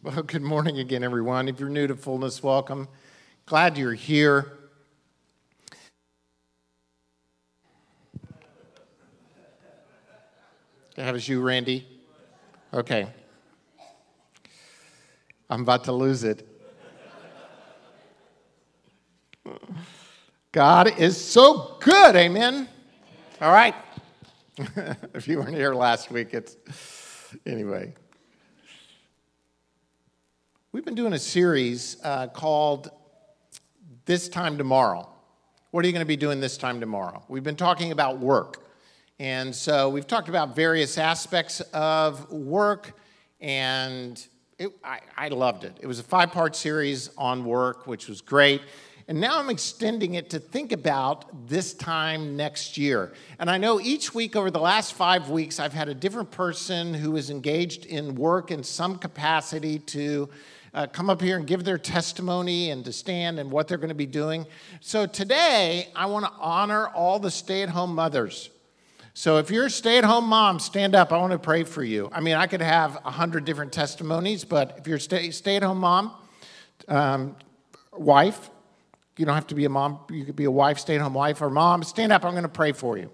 Well, good morning again, everyone. If you're new to Fullness, welcome. Glad you're here. That was you, Randy? Okay. I'm about to lose it. God is so good, amen? All right. If you weren't here last week, anyway. We've been doing a series called This Time Tomorrow. What are you going to be doing this time tomorrow? We've been talking about work. And so we've talked about various aspects of work, and I loved it. It was a 5-part series on work, which was great. And now I'm extending it to think about this time next year. And I know each week over the last 5 weeks, I've had a different person who is engaged in work in some capacity to come up here and give their testimony and to stand and what they're going to be doing. So today, I want to honor all the stay-at-home mothers. So if you're a stay-at-home mom, stand up. I want to pray for you. I mean, I could have 100 different testimonies, but if you're a stay-at-home mom, wife, you don't have to be a mom. You could be a wife, stay-at-home wife, or mom. Stand up. I'm going to pray for you.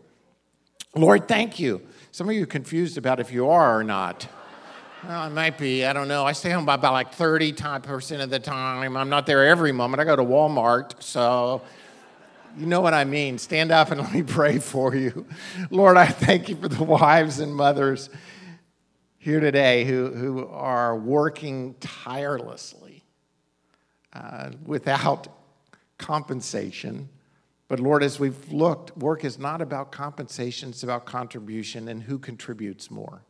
Lord, thank you. Some of you are confused about if you are or not. Well, I might be. I don't know. I stay home by about like 30% of the time. I'm not there every moment. I go to Walmart, so you know what I mean. Stand up and let me pray for you. Lord, I thank you for the wives and mothers here today who are working tirelessly without compensation. But Lord, as we've looked, work is not about compensation, it's about contribution and who contributes more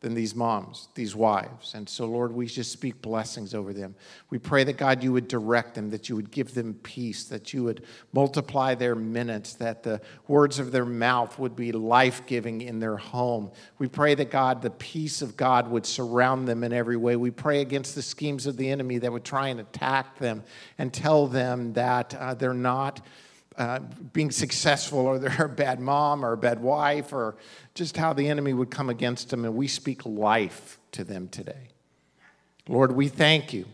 than these moms, these wives. And so, Lord, we just speak blessings over them. We pray that, God, you would direct them, that you would give them peace, that you would multiply their minutes, that the words of their mouth would be life-giving in their home. We pray that, God, the peace of God would surround them in every way. We pray against the schemes of the enemy that would try and attack them and tell them that they're not being successful, or they're a bad mom or a bad wife, or just how the enemy would come against them, and we speak life to them today. Lord, we thank you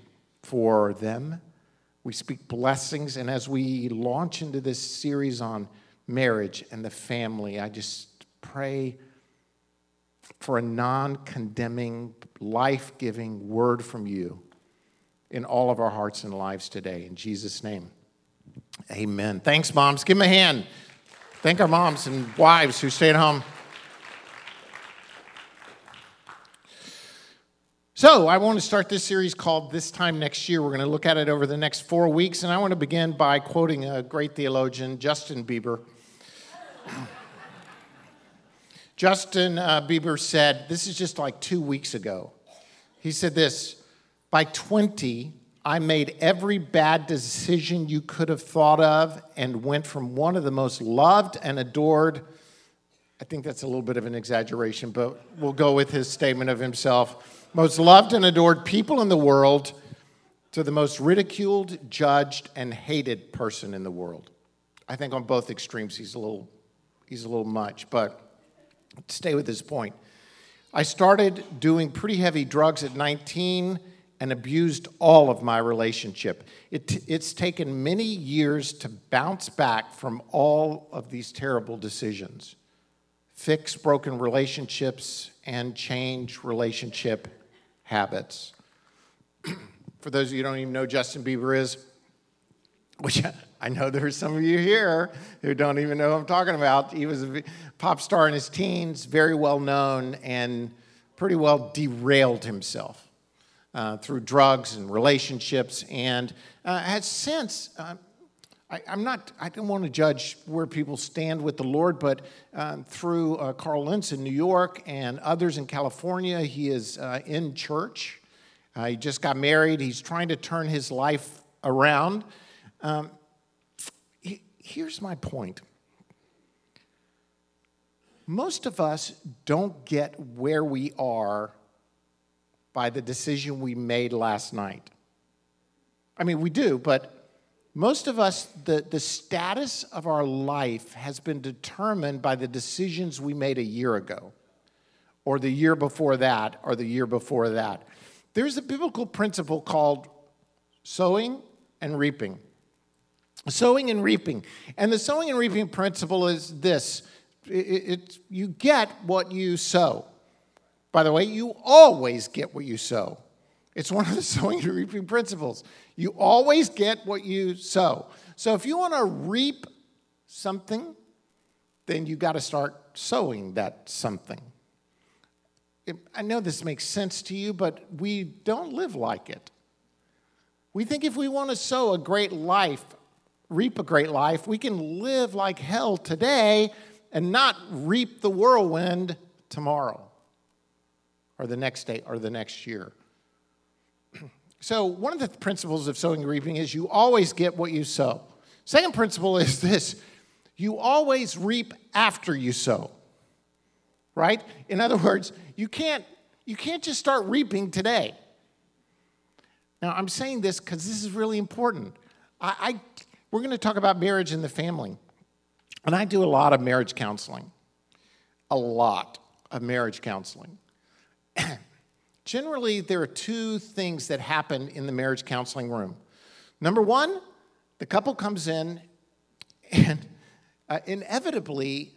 for them. We speak blessings, and as we launch into this series on marriage and the family, I just pray for a non-condemning, life-giving word from you in all of our hearts and lives today. In Jesus' name. Amen. Thanks, moms. Give them a hand. Thank our moms and wives who stay at home. So I want to start this series called This Time Next Year. We're going to look at it over the next 4 weeks, and I want to begin by quoting a great theologian, Justin Bieber. Justin Bieber said, this is just like 2 weeks ago. He said this, by 20, I made every bad decision you could have thought of and went from one of the most loved and adored, I think that's a little bit of an exaggeration, but we'll go with his statement of himself, most loved and adored people in the world to the most ridiculed, judged, and hated person in the world. I think on both extremes he's a little much, but stay with his point. I started doing pretty heavy drugs at 19 and abused all of my relationship. It's taken many years to bounce back from all of these terrible decisions, fix broken relationships, and change relationship habits. For those of you who don't even know who Justin Bieber is, which I know there are some of you here who don't even know who I'm talking about. He was a pop star in his teens, very well known, and pretty well derailed himself through drugs and relationships, and has since, I don't want to judge where people stand with the Lord, but through Carl Lentz in New York and others in California, he is in church. He just got married. He's trying to turn his life around. Here's my point. Most of us don't get where we are by the decision we made last night. I mean, we do, but most of us, the status of our life has been determined by the decisions we made a year ago, or the year before that, or the year before that. There's a biblical principle called sowing and reaping. Sowing and reaping. And the sowing and reaping principle is this. You get what you sow. By the way, you always get what you sow. It's one of the sowing and reaping principles. You always get what you sow. So if you want to reap something, then you got to start sowing that something. I know this makes sense to you, but we don't live like it. We think if we want to sow a great life, reap a great life, we can live like hell today and not reap the whirlwind tomorrow or the next day or the next year. So one of the principles of sowing and reaping is you always get what you sow. Second principle is this. You always reap after you sow, right? In other words, you can't just start reaping today. Now, I'm saying this because this is really important. We're going to talk about marriage and the family. And I do a lot of marriage counseling. A lot of marriage counseling. Generally, there are two things that happen in the marriage counseling room. Number one, the couple comes in and inevitably,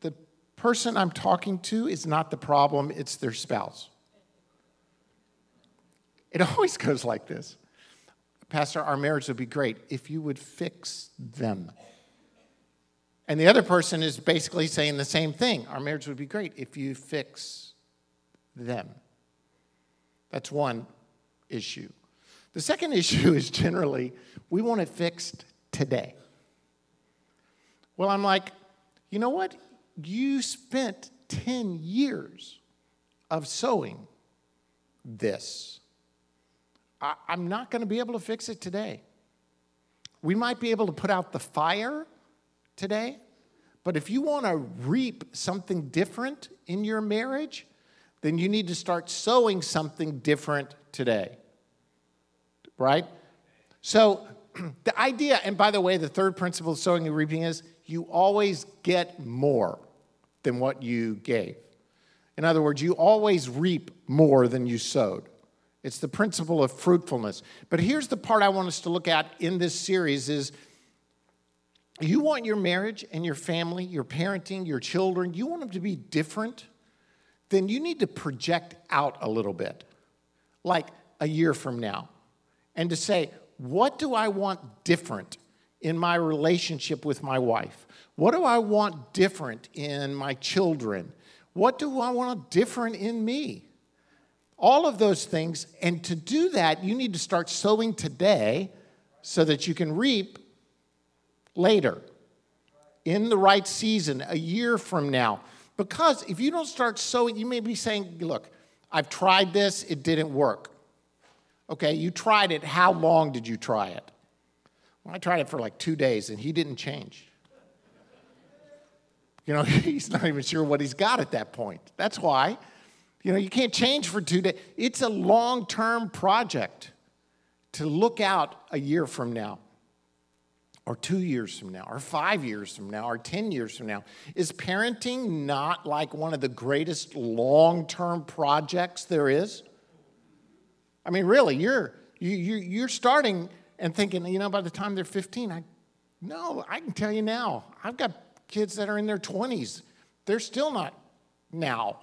the person I'm talking to is not the problem, it's their spouse. It always goes like this. Pastor, our marriage would be great if you would fix them. And the other person is basically saying the same thing. Our marriage would be great if you fix them. That's one issue. The second issue is generally, we want it fixed today. Well, I'm like, you know what? You spent 10 years of sowing this. I'm not going to be able to fix it today. We might be able to put out the fire today, but if you want to reap something different in your marriage, then you need to start sowing something different today, right? So the idea, and by the way, the third principle of sowing and reaping is, you always get more than what you gave. In other words, you always reap more than you sowed. It's the principle of fruitfulness. But here's the part I want us to look at in this series is you want your marriage and your family, your parenting, your children, you want them to be different, then you need to project out a little bit, like a year from now, and to say, what do I want different in my relationship with my wife? What do I want different in my children? What do I want different in me? All of those things. And to do that, you need to start sowing today so that you can reap later in the right season, a year from now. Because if you don't start sowing, you may be saying, look, I've tried this, it didn't work. Okay, you tried it. How long did you try it? I tried it for like 2 days, and he didn't change. You know, he's not even sure what he's got at that point. That's why, you know, you can't change for 2 days. It's a long-term project to look out a year from now or 2 years from now or 5 years from now or 10 years from now. Is parenting not like one of the greatest long-term projects there is? I mean, really, you're starting and thinking, you know, by the time they're 15, I can tell you now. I've got kids that are in their 20s. They're still not now.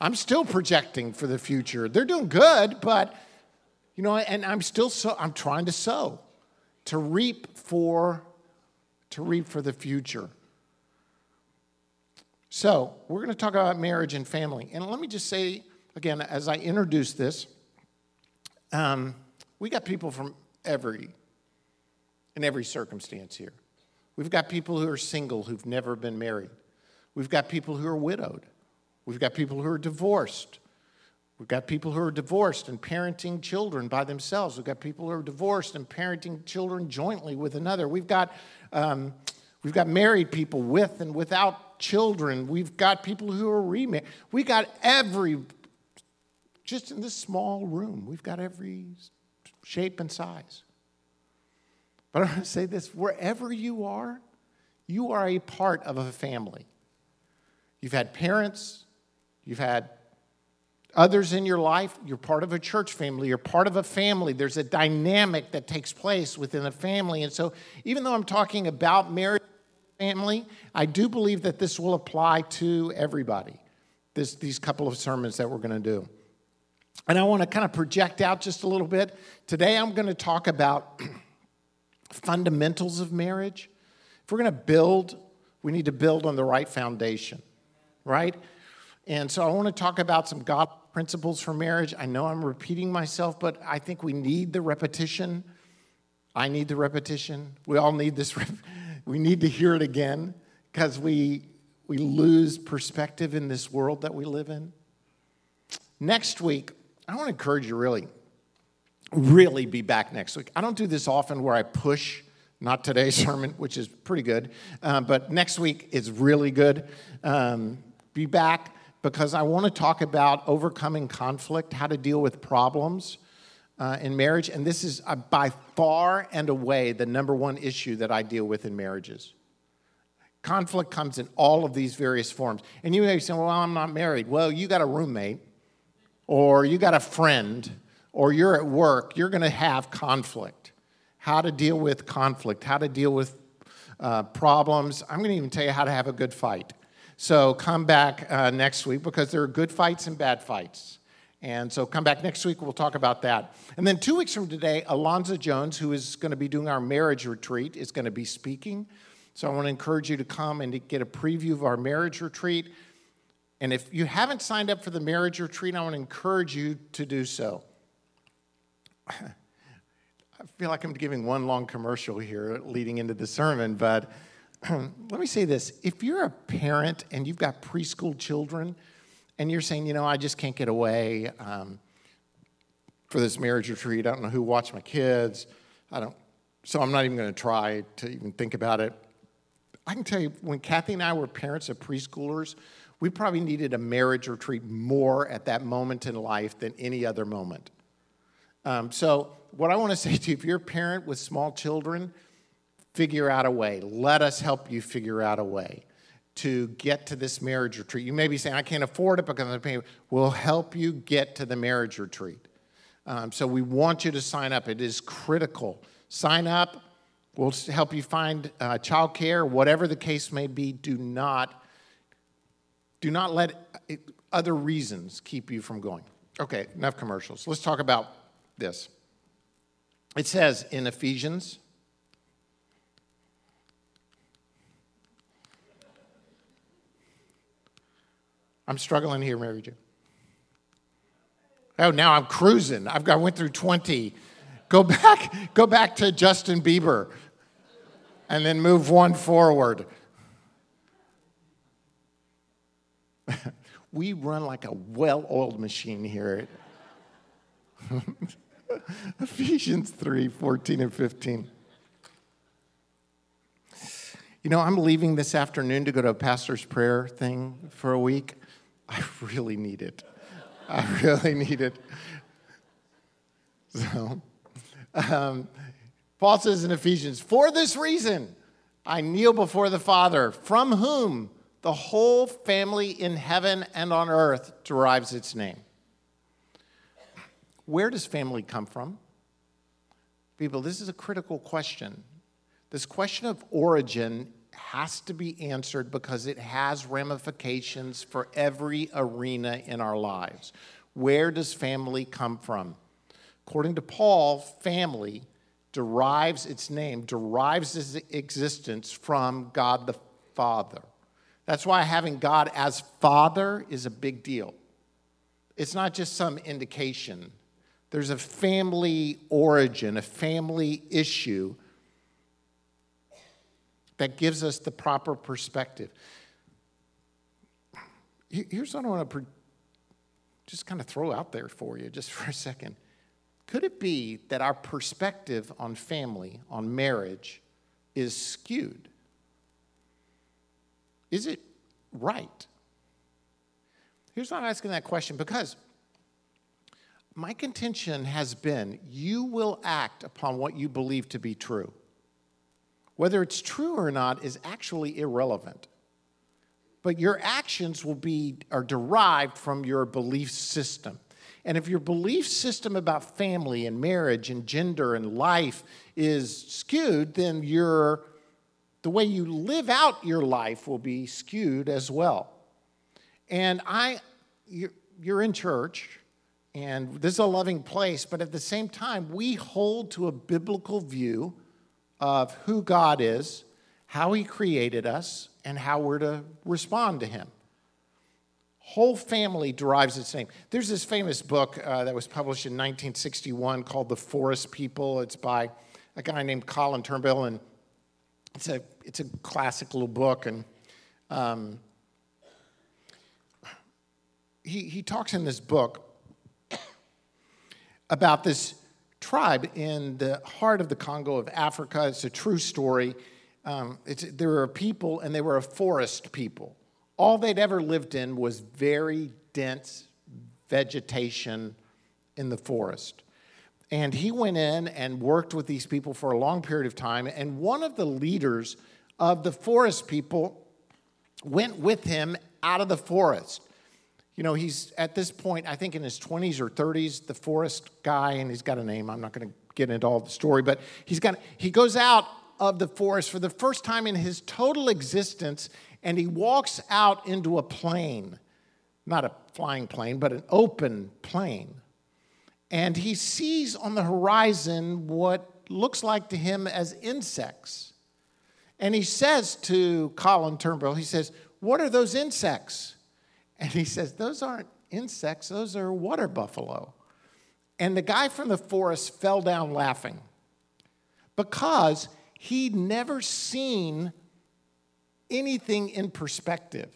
I'm still projecting for the future. They're doing good, but, you know, and I'm trying to sow, to reap for the future. So we're going to talk about marriage and family. And let me just say, again, as I introduce this, we got people from in every circumstance here. We've got people who are single who've never been married. We've got people who are widowed. We've got people who are divorced. We've got people who are divorced and parenting children by themselves. We've got people who are divorced and parenting children jointly with another. We've got married people with and without children. We've got people who are remarried. We got just in this small room, we've got every shape and size. But I want to say this, wherever you are a part of a family. You've had parents, you've had Others in your life, you're part of a church family. You're part of a family. There's a dynamic that takes place within a family. And so even though I'm talking about marriage and family, I do believe that this will apply to everybody, these couple of sermons that we're going to do. And I want to kind of project out just a little bit. Today I'm going to talk about fundamentals of marriage. If we're going to build, we need to build on the right foundation, right? And so I want to talk about some God principles for marriage. I know I'm repeating myself, but I think we need the repetition. I need the repetition. We all need this. We need to hear it again because we lose perspective in this world that we live in. Next week, I want to encourage you to really be back next week. I don't do this often where I push. Not today's sermon, which is pretty good, but next week is really good. Be back. Because I want to talk about overcoming conflict, how to deal with problems in marriage. And this is by far and away the number one issue that I deal with in marriages. Conflict comes in all of these various forms. And you may say, well, I'm not married. Well, you got a roommate or you got a friend or you're at work. You're going to have conflict. How to deal with conflict, how to deal with problems. I'm going to even tell you how to have a good fight. So come back next week because there are good fights and bad fights. And so come back next week. We'll talk about that. And then 2 weeks from today, Alonza Jones, who is going to be doing our marriage retreat, is going to be speaking. So I want to encourage you to come and to get a preview of our marriage retreat. And if you haven't signed up for the marriage retreat, I want to encourage you to do so. I feel like I'm giving one long commercial here leading into the sermon, but let me say this. If you're a parent and you've got preschool children and you're saying, I just can't get away for this marriage retreat. I don't know who watched my kids. So I'm not even going to try to even think about it. I can tell you, when Kathy and I were parents of preschoolers, we probably needed a marriage retreat more at that moment in life than any other moment. So what I want to say to you, if you're a parent with small children, figure out a way. Let us help you figure out a way to get to this marriage retreat. You may be saying, I can't afford it because I'm paying. We'll help you get to the marriage retreat. So we want you to sign up. It is critical. Sign up. We'll help you find childcare, whatever the case may be. Do not let other reasons keep you from going. Okay, enough commercials. Let's talk about this. It says in Ephesians, I'm struggling here, Mary Jo. Oh, now I'm cruising. I went through 20. Go back to Justin Bieber and then move one forward. We run like a well-oiled machine here. Ephesians 3:14-15. I'm leaving this afternoon to go to a pastor's prayer thing for a week. I really need it. So, Paul says in Ephesians, for this reason, I kneel before the Father, from whom the whole family in heaven and on earth derives its name. Where does family come from? People, this is a critical question. This question of origin has to be answered because it has ramifications for every arena in our lives. Where does family come from? According to Paul, family derives its name, derives its existence from God the Father. That's why having God as Father is a big deal. It's not just some indication. There's a family origin, a family issue that gives us the proper perspective. Here's what I want to just kind of throw out there for you just for a second. Could it be that our perspective on family, on marriage, is skewed? Is it right? Here's why I'm asking that question, because my contention has been you will act upon what you believe to be true. Whether it's true or not is actually irrelevant but your actions are derived from your belief system. And if your belief system about family and marriage and gender and life is skewed, then the way you live out your life will be skewed as well. And you're in church, and this is a loving place, but at the same time, we hold to a biblical view of who God is, how he created us, and how we're to respond to him. Whole family derives its name. There's this famous book that was published in 1961 called The Forest People. It's by a guy named Colin Turnbull, and it's a classic little book. And he talks in this book about this tribe in the heart of the Congo of Africa. It's a true story. There were a people, and they were a forest people. All they'd ever lived in was very dense vegetation in the forest. And he went in and worked with these people for a long period of time. And one of the leaders of the forest people went with him out of the forest. You know, he's at this point, I think in his 20s or 30s, the forest guy, and he's got a name. I'm not going to get into all the story, but he goes out of the forest for the first time in his total existence, and he walks out into a plane, not a flying plane, but an open plane. And he sees on the horizon what looks like to him as insects. And he says to Colin Turnbull, he says, "What are those insects?" And he says, "Those aren't insects, those are water buffalo." And the guy from the forest fell down laughing because he'd never seen anything in perspective.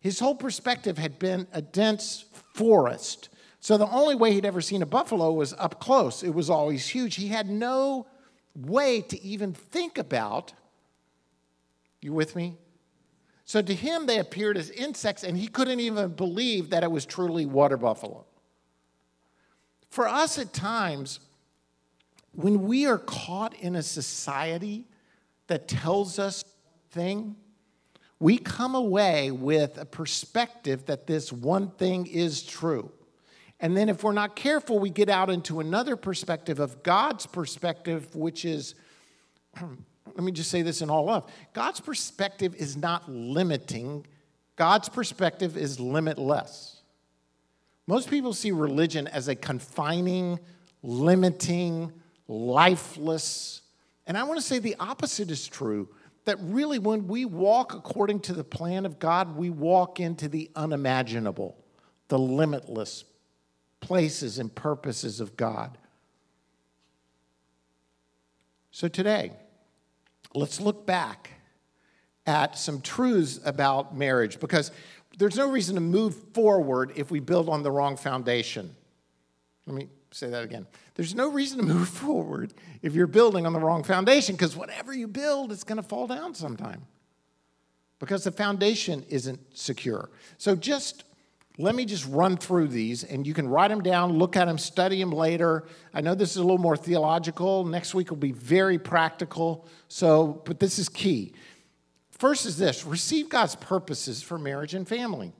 His whole perspective had been a dense forest. So the only way he'd ever seen a buffalo was up close. It was always huge. He had no way to even think about, you with me? So to him, they appeared as insects, and he couldn't even believe that it was truly water buffalo. For us at times, when we are caught in a society that tells us thing, we come away with a perspective that this one thing is true. And then if we're not careful, we get out into another perspective of God's perspective, which is, let me just say this in all love, God's perspective is not limiting. God's perspective is limitless. Most people see religion as a confining, limiting, lifeless. And I want to say the opposite is true, that really when we walk according to the plan of God, we walk into the unimaginable, the limitless places and purposes of God. So today, let's look back at some truths about marriage, because there's no reason to move forward if we build on the wrong foundation. Let me say that again. There's no reason to move forward if you're building on the wrong foundation, because whatever you build, it's going to fall down sometime because the foundation isn't secure. So let me just run through these, and you can write them down, look at them, study them later. I know this is a little more theological. Next week will be very practical, but this is key. First is this: receive God's purposes for marriage and family.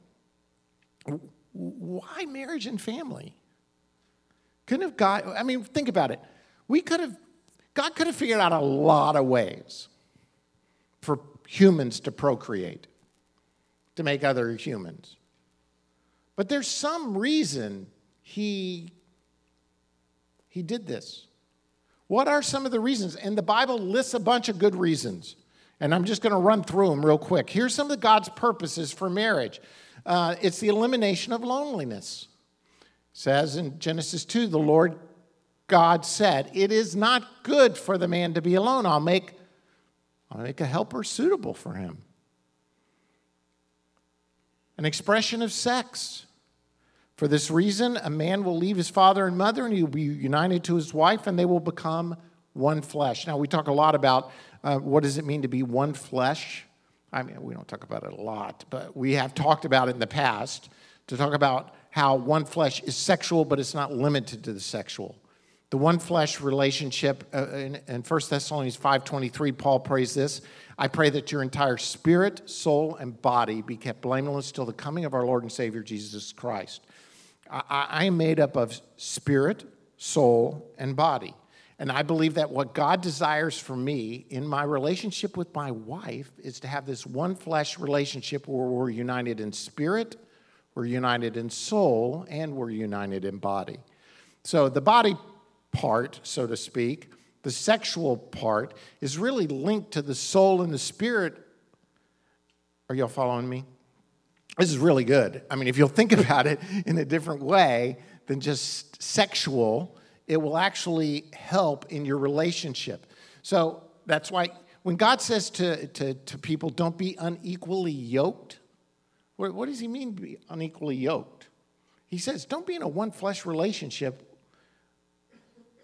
Why marriage and family? Think about it. God could have figured out a lot of ways for humans to procreate, to make other humans. But there's some reason he did this. What are some of the reasons? And the Bible lists a bunch of good reasons, and I'm just going to run through them real quick. Here's some of God's purposes for marriage. It's the elimination of loneliness. Says in Genesis 2, the Lord God said, "It is not good for the man to be alone. I'll make a helper suitable for him." An expression of sex. For this reason, a man will leave his father and mother, and he will be united to his wife, and they will become one flesh. Now, we talk a lot about what does it mean to be one flesh. I mean, we don't talk about it a lot, but we have talked about it in the past to talk about how one flesh is sexual, but it's not limited to the sexual. The one flesh relationship, in 1 Thessalonians 5:23, Paul prays this, I pray that your entire spirit, soul, and body be kept blameless till the coming of our Lord and Savior Jesus Christ. I am made up of spirit, soul, and body. And I believe that what God desires for me in my relationship with my wife is to have this one flesh relationship where we're united in spirit, we're united in soul, and we're united in body. So the body part, so to speak, the sexual part, is really linked to the soul and the spirit. Are y'all following me? This is really good. I mean, if you'll think about it in a different way than just sexual, it will actually help in your relationship. So that's why when God says to people, don't be unequally yoked, what does he mean be unequally yoked? He says, don't be in a one-flesh relationship,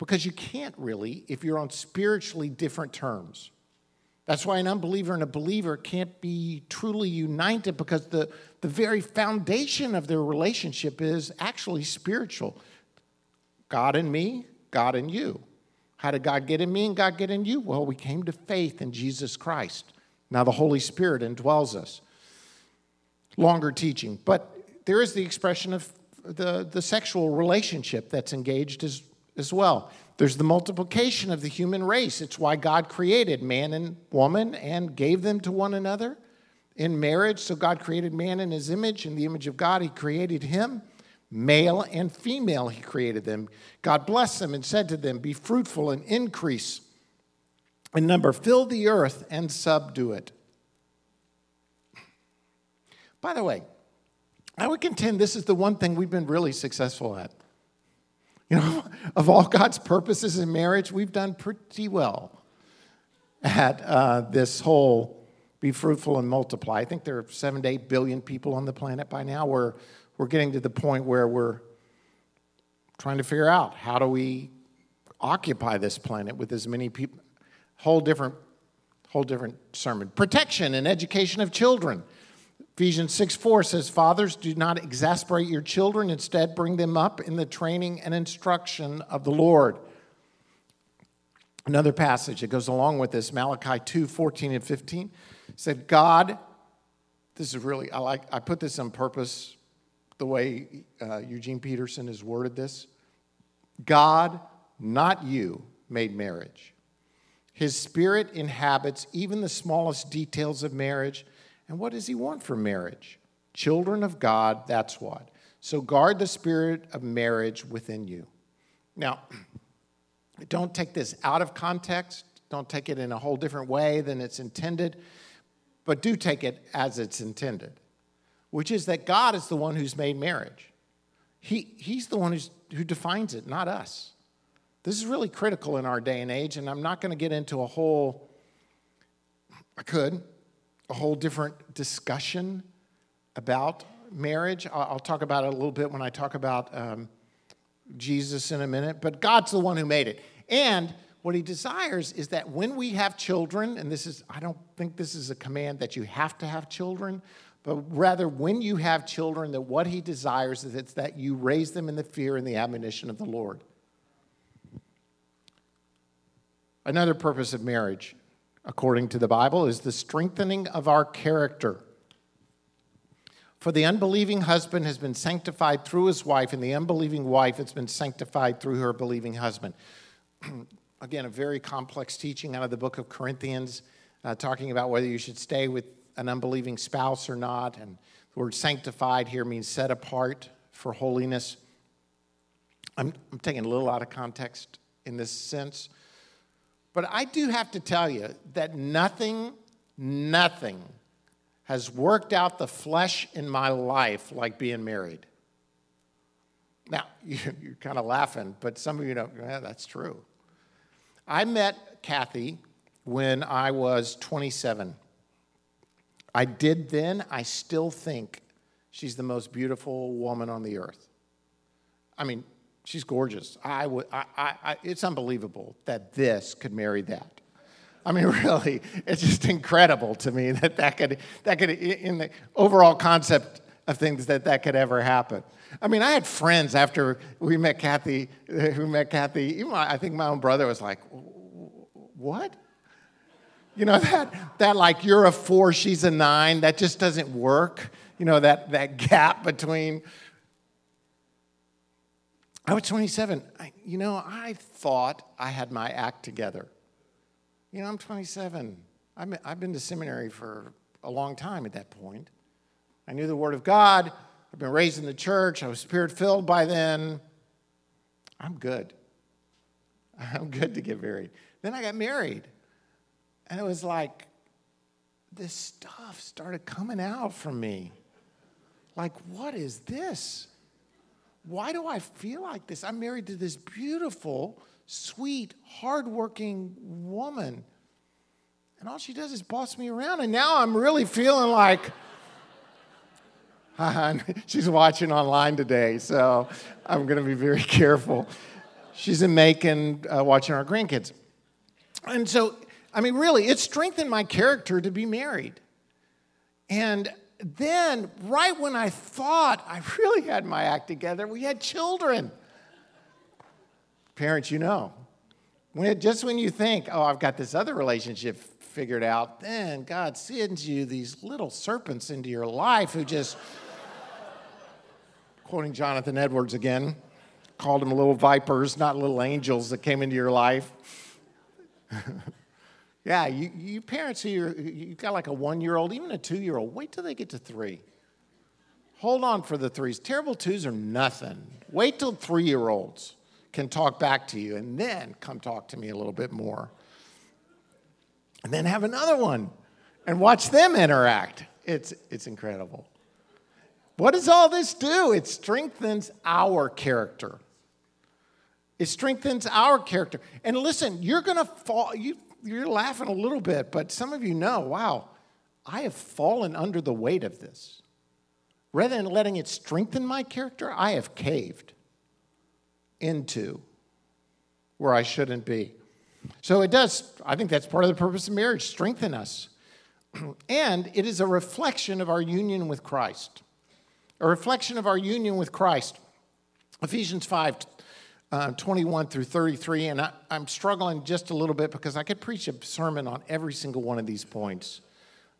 because you can't really if you're on spiritually different terms. That's why an unbeliever and a believer can't be truly united, because the very foundation of their relationship is actually spiritual. God in me, God in you. How did God get in me and God get in you? Well, we came to faith in Jesus Christ. Now the Holy Spirit indwells us. Longer teaching. But there is the expression of the sexual relationship that's engaged as well. There's the multiplication of the human race. It's why God created man and woman and gave them to one another in marriage. So God created man in his image. In the image of God, he created him. Male and female, he created them. God blessed them and said to them, be fruitful and increase in number. Fill the earth and subdue it. By the way, I would contend this is the one thing we've been really successful at. You know, of all God's purposes in marriage, we've done pretty well at this whole be fruitful and multiply. I think there are 7 to 8 billion people on the planet by now. We're getting to the point where we're trying to figure out how do we occupy this planet with as many people. Whole different sermon. Protection and education of children. Ephesians 6:4 says, fathers, do not exasperate your children. Instead, bring them up in the training and instruction of the Lord. Another passage that goes along with this, Malachi 2:14 and 15, said, God, this is really, I put this on purpose, the way Eugene Peterson has worded this. God, not you, made marriage. His spirit inhabits even the smallest details of marriage. And what does he want for marriage? Children of God, that's what. So guard the spirit of marriage within you. Now, don't take this out of context. Don't take it in a whole different way than it's intended. But do take it as it's intended, which is that God is the one who's made marriage. He's the one who defines it, not us. This is really critical in our day and age, and I'm not going to get into a whole different discussion about marriage. I'll talk about it a little bit when I talk about Jesus in a minute, but God's the one who made it. And what he desires is that when we have children, and I don't think this is a command that you have to have children, but rather when you have children, that what he desires is that you raise them in the fear and the admonition of the Lord. Another purpose of marriage, according to the Bible, is the strengthening of our character. For the unbelieving husband has been sanctified through his wife, and the unbelieving wife has been sanctified through her believing husband. Again, a very complex teaching out of the book of Corinthians, talking about whether you should stay with an unbelieving spouse or not. And the word sanctified here means set apart for holiness. I'm taking a little out of context in this sense. But I do have to tell you that nothing has worked out the flesh in my life like being married. Now, you're kind of laughing, but some of you don't. Yeah, that's true. I met Kathy when I was 27. I did then, I still think she's the most beautiful woman on the earth. I mean, she's gorgeous. It's unbelievable that this could marry that. I mean, really, it's just incredible to me that could in the overall concept of things that could ever happen. I mean, I had friends after we met Kathy, even I think my own brother was like, what? You know, that like you're a 4, she's a 9, that just doesn't work. You know, that gap between. I was 27. I thought I had my act together. You know, I'm 27. I've been to seminary for a long time at that point. I knew the Word of God. I've been raised in the church. I was Spirit-filled by then. I'm good. I'm good to get married. Then I got married. And it was like this stuff started coming out from me. Like, what is this? Why do I feel like this? I'm married to this beautiful, sweet, hardworking woman. And all she does is boss me around. And now I'm really feeling like, she's watching online today, so I'm going to be very careful. She's in Macon watching our grandkids. And so, I mean, really, it strengthened my character to be married. And then, right when I thought I really had my act together, we had children. Parents, you know. Just when you think, oh, I've got this other relationship figured out, then God sends you these little serpents into your life who just, quoting Jonathan Edwards again, called them little vipers, not little angels that came into your life. Yeah, you parents who you've got like a 1-year-old, even a 2-year-old, wait till they get to 3. Hold on for the 3s. Terrible 2s are nothing. Wait till 3-year-olds can talk back to you, and then come talk to me a little bit more. And then have another one and watch them interact. It's incredible. What does all this do? It strengthens our character. It strengthens our character. And listen, you're going to fall. You're laughing a little bit, but some of you know, wow, I have fallen under the weight of this. Rather than letting it strengthen my character, I have caved into where I shouldn't be. So it does, I think that's part of the purpose of marriage, strengthen us. And it is a reflection of our union with Christ. A reflection of our union with Christ. Ephesians 5, 21 through 33, and I'm struggling just a little bit because I could preach a sermon on every single one of these points.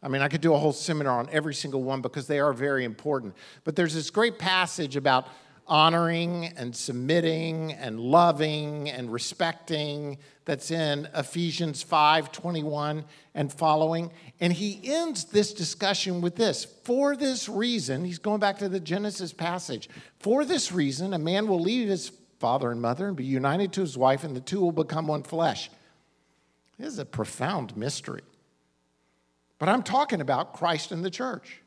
I mean, I could do a whole seminar on every single one because they are very important. But there's this great passage about honoring and submitting and loving and respecting that's in Ephesians 5:21 and following. And he ends this discussion with this. For this reason, he's going back to the Genesis passage. For this reason, a man will leave his father and mother and be united to his wife, and the two will become one flesh. This is a profound mystery. But I'm talking about Christ and the church.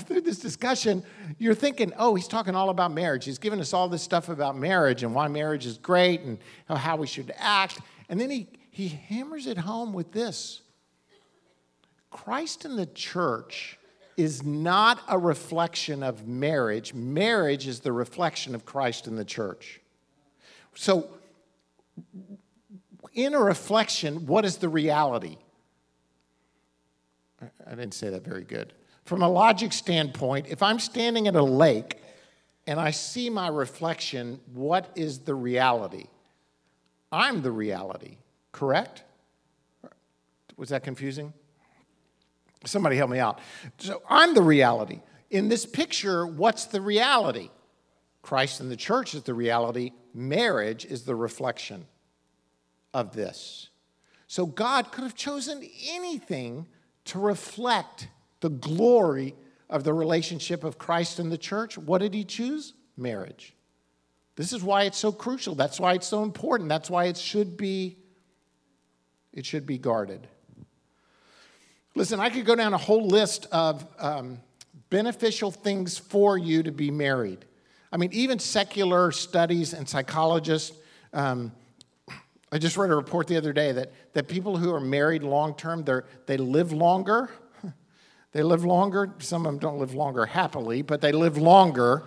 Through this discussion, you're thinking, oh, he's talking all about marriage. He's giving us all this stuff about marriage and why marriage is great and how we should act. And then he hammers it home with this. Christ and the church is not a reflection of marriage. Marriage is the reflection of Christ in the church. So, in a reflection, what is the reality? I didn't say that very good. From a logic standpoint, if I'm standing at a lake and I see my reflection, what is the reality? I'm the reality, correct? Was that confusing? Somebody help me out. So I'm the reality. In this picture, what's the reality? Christ and the church is the reality. Marriage is the reflection of this. So God could have chosen anything to reflect the glory of the relationship of Christ and the church. What did he choose? Marriage. This is why it's so crucial. That's why it's so important. That's why it should be guarded. Listen, I could go down a whole list of beneficial things for you to be married. I mean, even secular studies and psychologists. I just read a report the other day that people who are married long-term, they live longer. They live longer. Some of them don't live longer happily, but they live longer.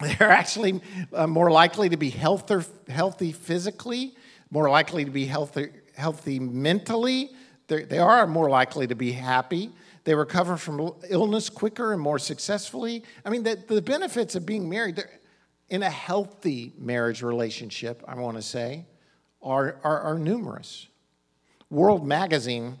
They're actually more likely to be healthy physically, more likely to be healthy mentally. They are more likely to be happy. They recover from illness quicker and more successfully. I mean, the benefits of being married in a healthy marriage relationship, I want to say, are numerous. World Magazine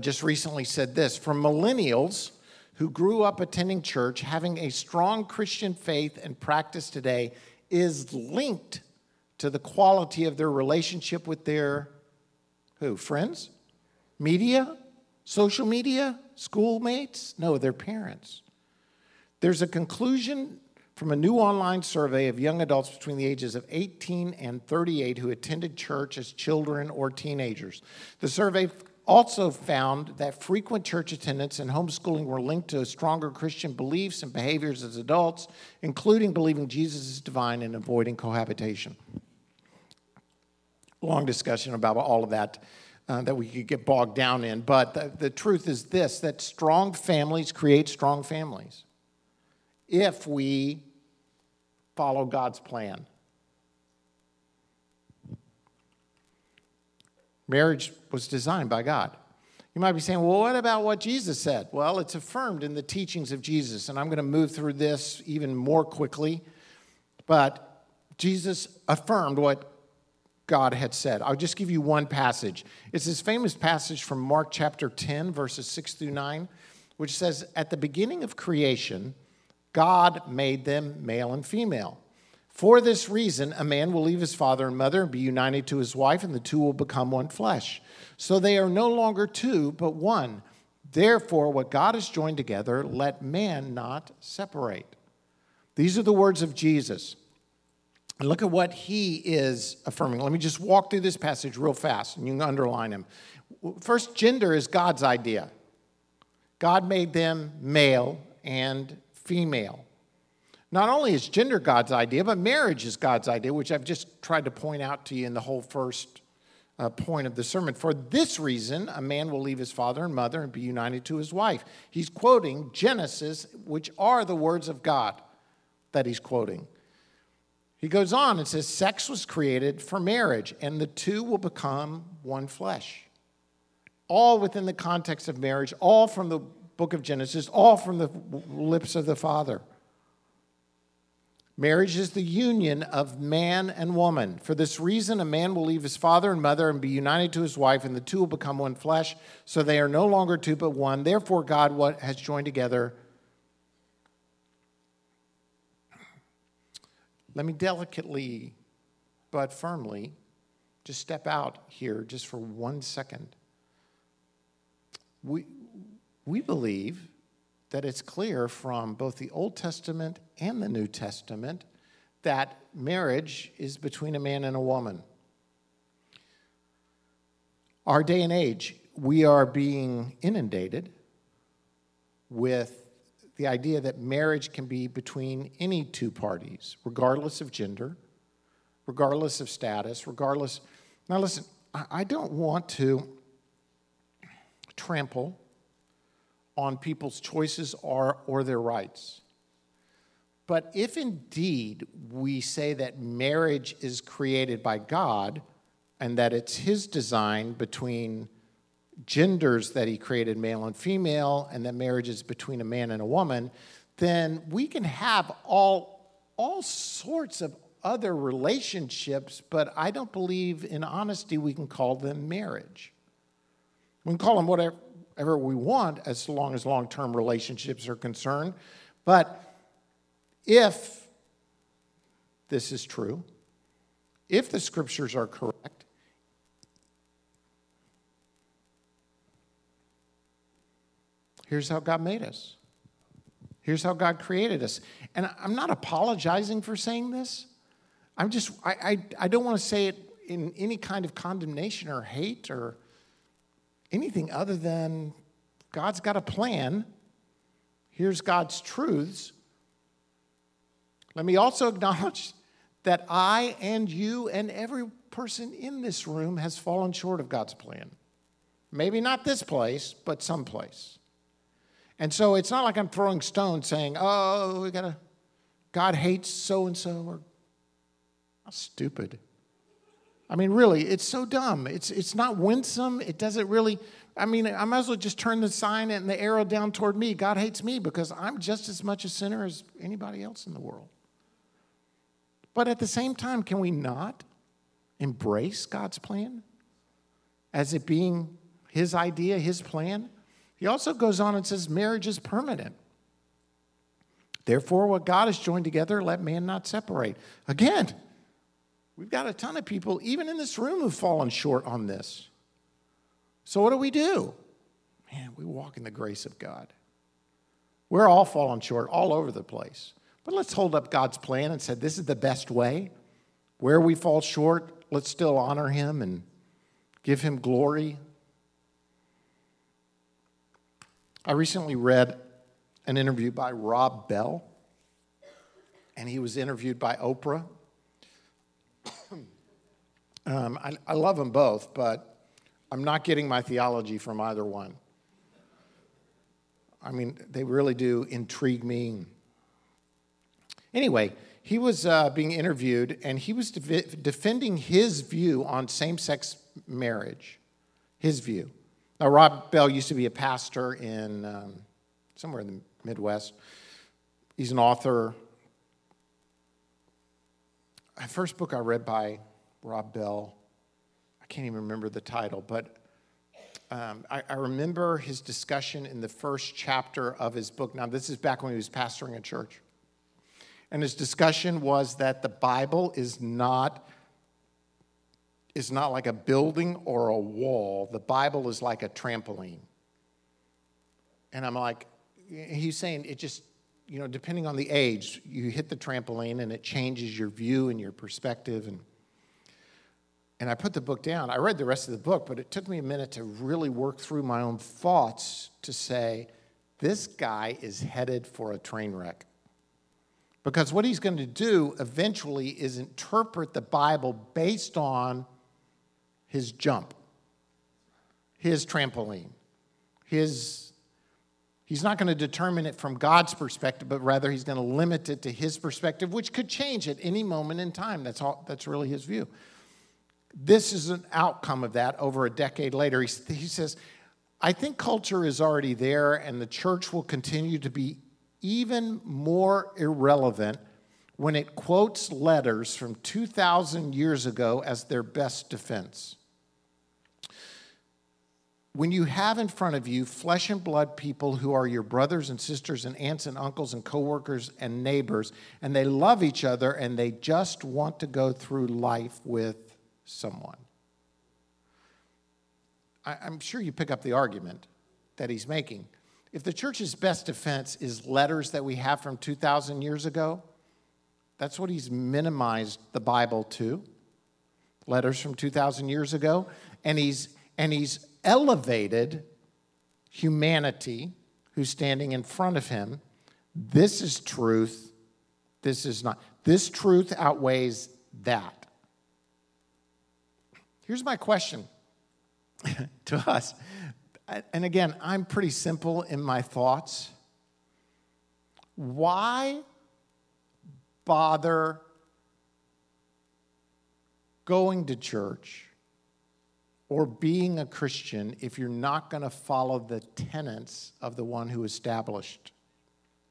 just recently said this: from millennials who grew up attending church, having a strong Christian faith and practice today is linked to the quality of their relationship with their friends, media, social media, schoolmates? No, their parents. There's a conclusion from a new online survey of young adults between the ages of 18 and 38 who attended church as children or teenagers. The survey also found that frequent church attendance and homeschooling were linked to stronger Christian beliefs and behaviors as adults, including believing Jesus is divine and avoiding cohabitation. Long discussion about all of that that we could get bogged down in, but the truth is this, that strong families create strong families if we follow God's plan. Marriage was designed by God. You might be saying, well, what about what Jesus said? Well, it's affirmed in the teachings of Jesus, and I'm going to move through this even more quickly. But Jesus affirmed what God had said. I'll just give you one passage. It's this famous passage from Mark chapter 10, verses 6 through 9, which says, at the beginning of creation, God made them male and female. For this reason, a man will leave his father and mother and be united to his wife, and the two will become one flesh. So they are no longer two, but one. Therefore, what God has joined together, let man not separate. These are the words of Jesus. And look at what he is affirming. Let me just walk through this passage real fast, and you can underline him. First, gender is God's idea. God made them male and female. Not only is gender God's idea, but marriage is God's idea, which I've just tried to point out to you in the whole first point of the sermon. For this reason, a man will leave his father and mother and be united to his wife. He's quoting Genesis, which are the words of God that he's quoting. He goes on and says, sex was created for marriage, and the two will become one flesh. All within the context of marriage, all from the book of Genesis, all from the lips of the Father. Marriage is the union of man and woman. For this reason, a man will leave his father and mother and be united to his wife, and the two will become one flesh. So they are no longer two, but one. Therefore, God has joined together. Let me delicately but firmly just step out here just for 1 second. We believe that it's clear from both the Old Testament and the New Testament that marriage is between a man and a woman. Our day and age, we are being inundated with the idea that marriage can be between any two parties, regardless of gender, regardless of status, regardless... Now listen, I don't want to trample on people's choices or their rights. But if indeed we say that marriage is created by God and that it's his design between genders that he created, male and female, and that marriage is between a man and a woman, then we can have all sorts of other relationships, but I don't believe in honesty we can call them marriage. We can call them whatever we want as long as long-term relationships are concerned. But if this is true, if the scriptures are correct, here's how God made us. Here's how God created us. And I'm not apologizing for saying this. I'm just, I don't want to say it in any kind of condemnation or hate or anything other than God's got a plan. Here's God's truths. Let me also acknowledge that I and you and every person in this room has fallen short of God's plan. Maybe not this place, but someplace. And so it's not like I'm throwing stones saying, oh, God hates so-and-so, or how stupid. I mean, really, it's so dumb. It's not winsome. It doesn't really, I mean, I might as well just turn the sign and the arrow down toward me. God hates me because I'm just as much a sinner as anybody else in the world. But at the same time, can we not embrace God's plan as it being his idea, his plan? He also goes on and says marriage is permanent. Therefore, what God has joined together, let man not separate. Again, we've got a ton of people, even in this room, who've fallen short on this. So what do? Man, we walk in the grace of God. We're all falling short all over the place. But let's hold up God's plan and say, this is the best way. Where we fall short, let's still honor him and give him glory. I recently read an interview by Rob Bell, and he was interviewed by Oprah. I love them both, but I'm not getting my theology from either one. I mean, they really do intrigue me. Anyway, he was being interviewed, and he was defending his view on same-sex marriage, his view. Now, Rob Bell used to be a pastor in somewhere in the Midwest. He's an author. The first book I read by Rob Bell, I can't even remember the title, but I remember his discussion in the first chapter of his book. Now, this is back when he was pastoring a church. And his discussion was that the Bible is not like a building or a wall. The Bible is like a trampoline. And I'm like, he's saying it just, you know, depending on the age, you hit the trampoline and it changes your view and your perspective. And I put the book down. I read the rest of the book, but it took me a minute to really work through my own thoughts to say, this guy is headed for a train wreck. Because what he's going to do eventually is interpret the Bible based on his jump, his trampoline, he's not going to determine it from God's perspective, but rather he's going to limit it to his perspective, which could change at any moment in time. That's really his view. This is an outcome of that over a decade later. He says, I think culture is already there and the church will continue to be even more irrelevant when it quotes letters from 2,000 years ago as their best defense. When you have in front of you flesh and blood people who are your brothers and sisters and aunts and uncles and coworkers and neighbors, and they love each other and they just want to go through life with someone. I'm sure you pick up the argument that he's making. If the church's best defense is letters that we have from 2,000 years ago, that's what he's minimized the Bible to, letters from 2,000 years ago, and he's elevated humanity who's standing in front of him. This is truth. This is not. This truth outweighs that. Here's my question to us. And again, I'm pretty simple in my thoughts. Why bother going to church or being a Christian if you're not going to follow the tenets of the one who established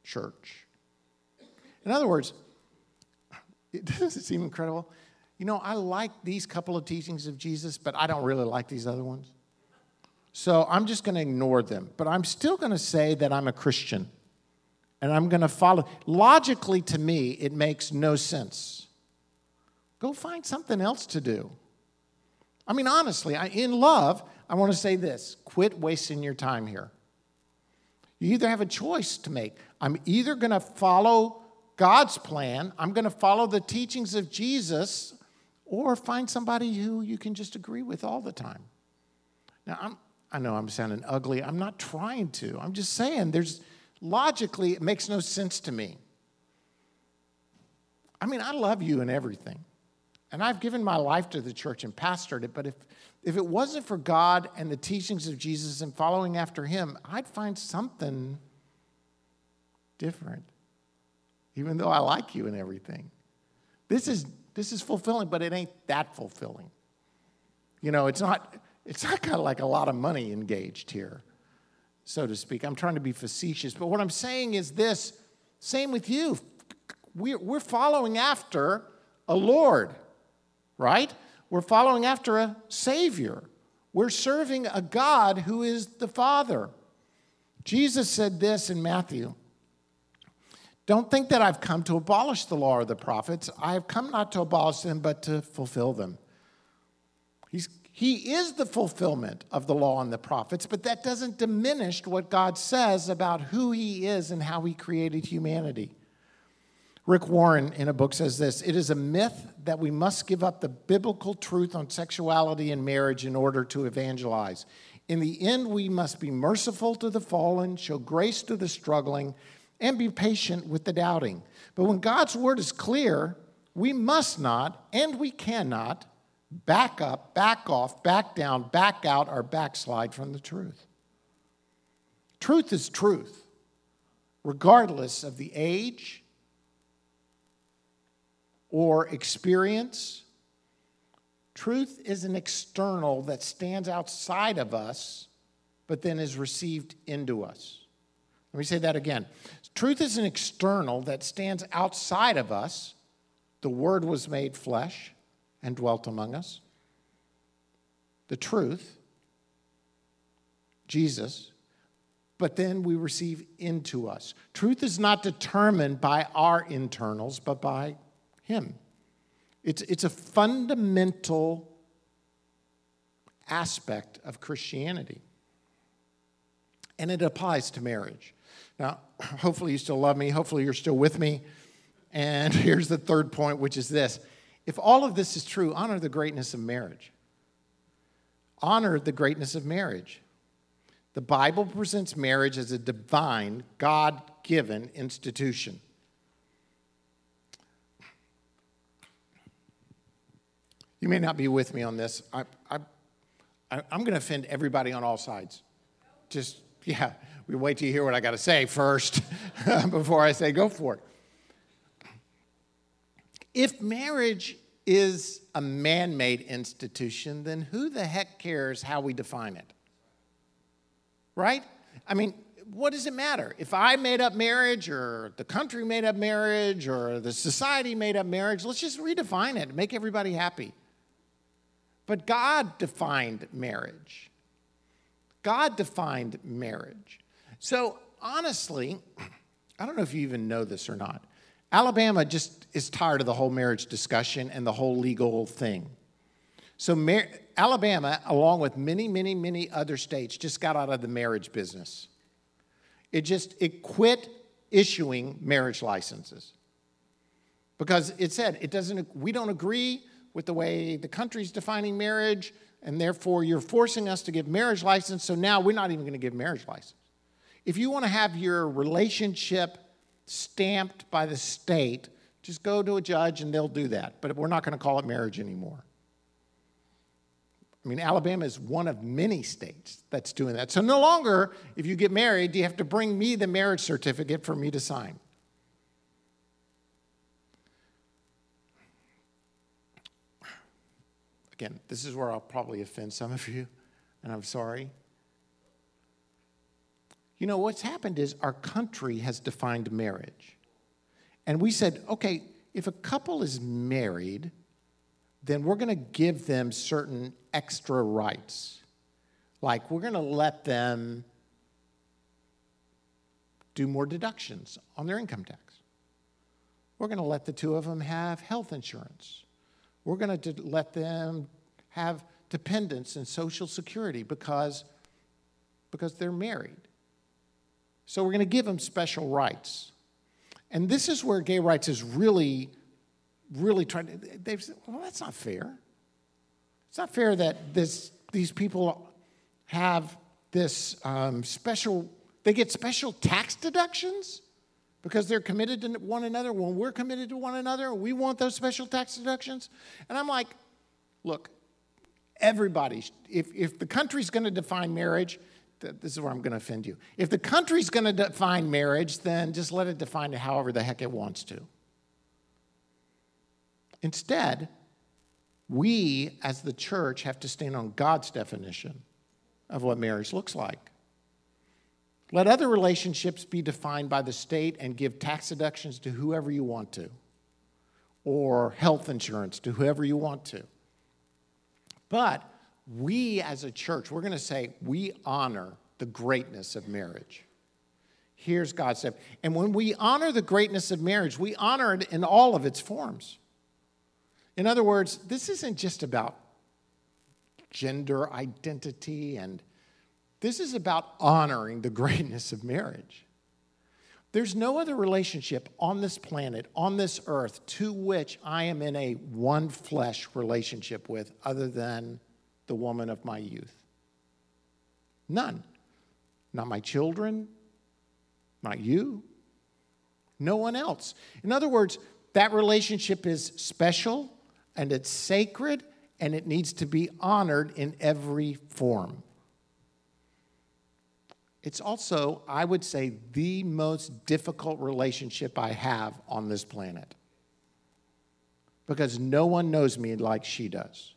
church? In other words, doesn't it seem incredible? You know, I like these couple of teachings of Jesus, but I don't really like these other ones. So I'm just going to ignore them. But I'm still going to say that I'm a Christian. And I'm going to follow. Logically, to me, it makes no sense. Go find something else to do. I mean, honestly, in love, I want to say this. Quit wasting your time here. You either have a choice to make. I'm either going to follow God's plan. I'm going to follow the teachings of Jesus. Or find somebody who you can just agree with all the time. Now, I know I'm sounding ugly. I'm not trying to. I'm just saying logically, it makes no sense to me. I mean, I love you and everything. And I've given my life to the church and pastored it. But if it wasn't for God and the teachings of Jesus and following after him, I'd find something different. Even though I like you and everything. This is fulfilling, but it ain't that fulfilling. You know, it's not, It's not kind of like a lot of money engaged here, so to speak. I'm trying to be facetious, but what I'm saying is this, same with you. We're following after a Lord, right? We're following after a Savior. We're serving a God who is the Father. Jesus said this in Matthew, "Don't think that I've come to abolish the law or the prophets. I have come not to abolish them, but to fulfill them." He is the fulfillment of the law and the prophets, but that doesn't diminish what God says about who he is and how he created humanity. Rick Warren, in a book, says this, "It is a myth that we must give up the biblical truth on sexuality and marriage in order to evangelize. In the end, we must be merciful to the fallen, show grace to the struggling, and be patient with the doubting. But when God's word is clear, we must not and we cannot back up, back off, back down, back out, or backslide from the truth." Truth is truth, regardless of the age or experience. Truth is an external that stands outside of us, but then is received into us. Let me say that again. Truth is an external that stands outside of us. The Word was made flesh and dwelt among us. The truth, Jesus, but then we receive into us. Truth is not determined by our internals, but by Him. It's a fundamental aspect of Christianity, and it applies to marriage. Now, hopefully you still love me. Hopefully you're still with me. And here's the third point, which is this. If all of this is true, honor the greatness of marriage. Honor the greatness of marriage. The Bible presents marriage as a divine, God-given institution. You may not be with me on this. I'm going to offend everybody on all sides. Just, yeah, we wait till you hear what I got to say first before I say go for it. If marriage is a man-made institution, then who the heck cares how we define it? Right? I mean, what does it matter? If I made up marriage, or the country made up marriage, or the society made up marriage, let's just redefine it and make everybody happy. But God defined marriage. God defined marriage. So honestly, I don't know if you even know this or not. Alabama just is tired of the whole marriage discussion and the whole legal thing. So Alabama, along with many, many, many other states, just got out of the marriage business. It quit issuing marriage licenses because it said we don't agree with the way the country's defining marriage, and therefore you're forcing us to give marriage license, so now we're not even going to give marriage license. If you want to have your relationship stamped by the state, just go to a judge and they'll do that. But we're not going to call it marriage anymore. I mean, Alabama is one of many states that's doing that. So no longer, if you get married, do you have to bring me the marriage certificate for me to sign? Again, this is where I'll probably offend some of you, and I'm sorry. You know, what's happened is our country has defined marriage. And we said, okay, if a couple is married, then we're going to give them certain extra rights. Like, we're going to let them do more deductions on their income tax. We're going to let the two of them have health insurance. We're going to let them have dependents and Social Security because they're married. So we're going to give them special rights. And this is where gay rights is really trying to, they've said, well, that's not fair. It's not fair that these people have this they get special tax deductions because they're committed to one another. When we're committed to one another, we want those special tax deductions. And I'm like, look, everybody, if the country's going to define marriage, this is where I'm going to offend you. If the country's going to define marriage, then just let it define it however the heck it wants to. Instead, We, as the church, have to stand on God's definition of what marriage looks like. Let other relationships be defined by the state and give tax deductions to whoever you want to, or health insurance to whoever you want to. But we, as a church, we're going to say we honor the greatness of marriage. Here's God's step. And when we honor the greatness of marriage, we honor it in all of its forms. In other words, this isn't just about gender identity, and this is about honoring the greatness of marriage. There's no other relationship on this planet, on this earth, to which I am in a one flesh relationship with other than the woman of my youth. None. Not my children. Not you. No one else. In other words, that relationship is special, and it's sacred, and it needs to be honored in every form. It's also, I would say, the most difficult relationship I have on this planet, because no one knows me like she does.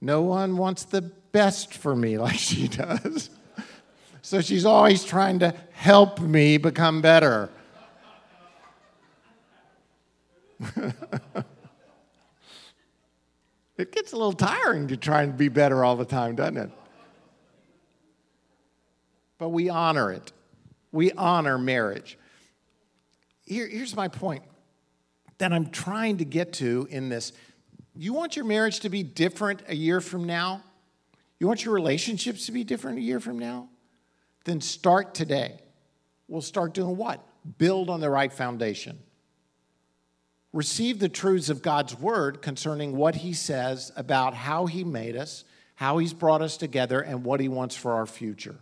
No one wants the best for me like she does. So she's always trying to help me become better. It gets a little tiring to try and be better all the time, doesn't it? But we honor it. We honor marriage. Here's my point that I'm trying to get to in this. You want your marriage to be different a year from now? You want your relationships to be different a year from now? Then start today. We'll start doing what? Build on the right foundation. Receive the truths of God's word concerning what he says about how he made us, how he's brought us together, and what he wants for our future.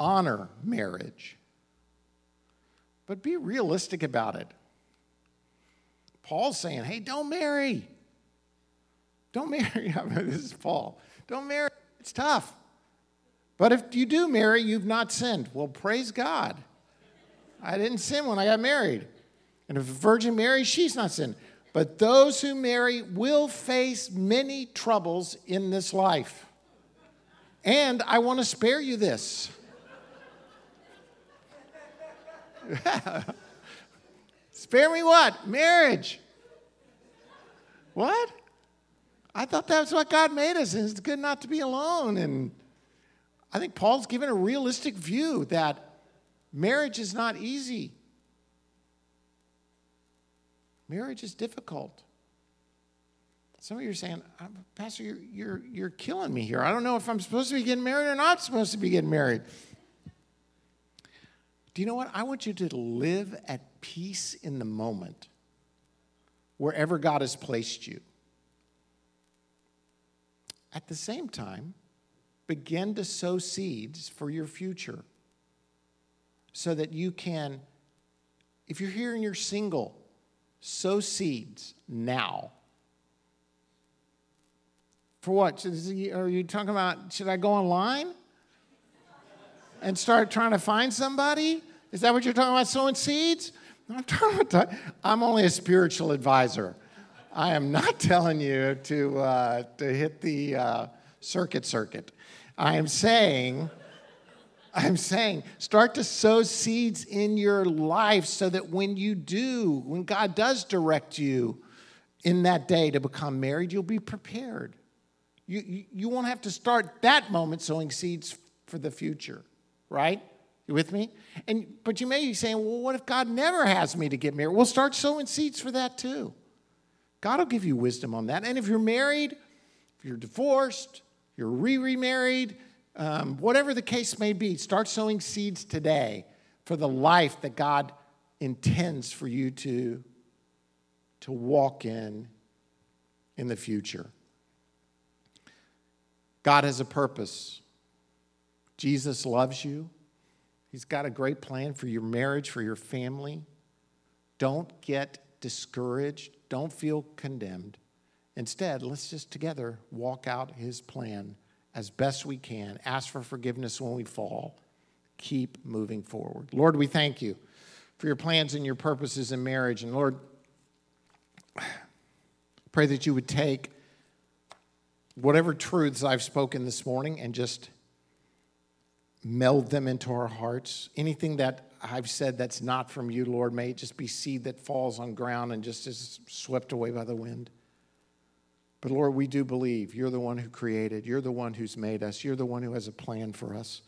Honor marriage. But be realistic about it. Paul's saying, hey, don't marry. Don't marry. This is Paul. Don't marry. It's tough. But if you do marry, you've not sinned. Well, praise God. I didn't sin when I got married. And if a virgin marries, she's not sinned. But those who marry will face many troubles in this life. And I want to spare you this. Spare me what? Marriage. What? I thought that was what God made us. And it's good not to be alone. And I think Paul's given a realistic view that marriage is not easy. Marriage is difficult. Some of you are saying, Pastor, you're killing me here. I don't know if I'm supposed to be getting married or not supposed to be getting married. Do you know what? I want you to live at peace in the moment, wherever God has placed you. At the same time, begin to sow seeds for your future so that you can, if you're here and you're single, sow seeds now. For what? Are you talking about, should I go online and start trying to find somebody? Is that what you're talking about, sowing seeds? No, I'm only a spiritual advisor. I am not telling you to hit the circuit. I'm saying, start to sow seeds in your life so that when God does direct you in that day to become married, you'll be prepared. You won't have to start that moment sowing seeds for the future, right? You with me? But you may be saying, well, what if God never has me to get married? Well, start sowing seeds for that too. God will give you wisdom on that. And if you're married, if you're divorced, you're remarried, whatever the case may be, start sowing seeds today for the life that God intends for you to walk in the future. God has a purpose. Jesus loves you. He's got a great plan for your marriage, for your family. Don't get discouraged. Don't feel condemned. Instead, let's just together walk out his plan as best we can. Ask for forgiveness when we fall. Keep moving forward. Lord, we thank you for your plans and your purposes in marriage. And Lord, Pray that you would take whatever truths I've spoken this morning and just meld them into our hearts. Anything that I've said that's not from you, Lord, may it just be seed that falls on ground and just is swept away by the wind. But Lord, we do believe you're the one who created. You're the one who's made us. You're the one who has a plan for us.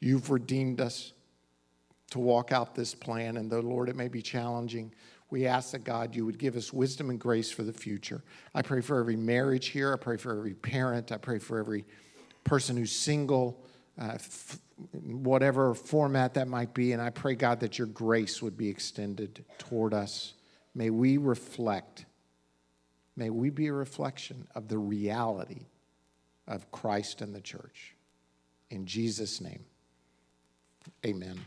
You've redeemed us to walk out this plan. And though, Lord, it may be challenging, we ask that, God, you would give us wisdom and grace for the future. I pray for every marriage here. I pray for every parent. I pray for every person who's single, whatever format that might be. And I pray, God, that your grace would be extended toward us. May we reflect. May we be a reflection of the reality of Christ and the church. In Jesus' name, amen.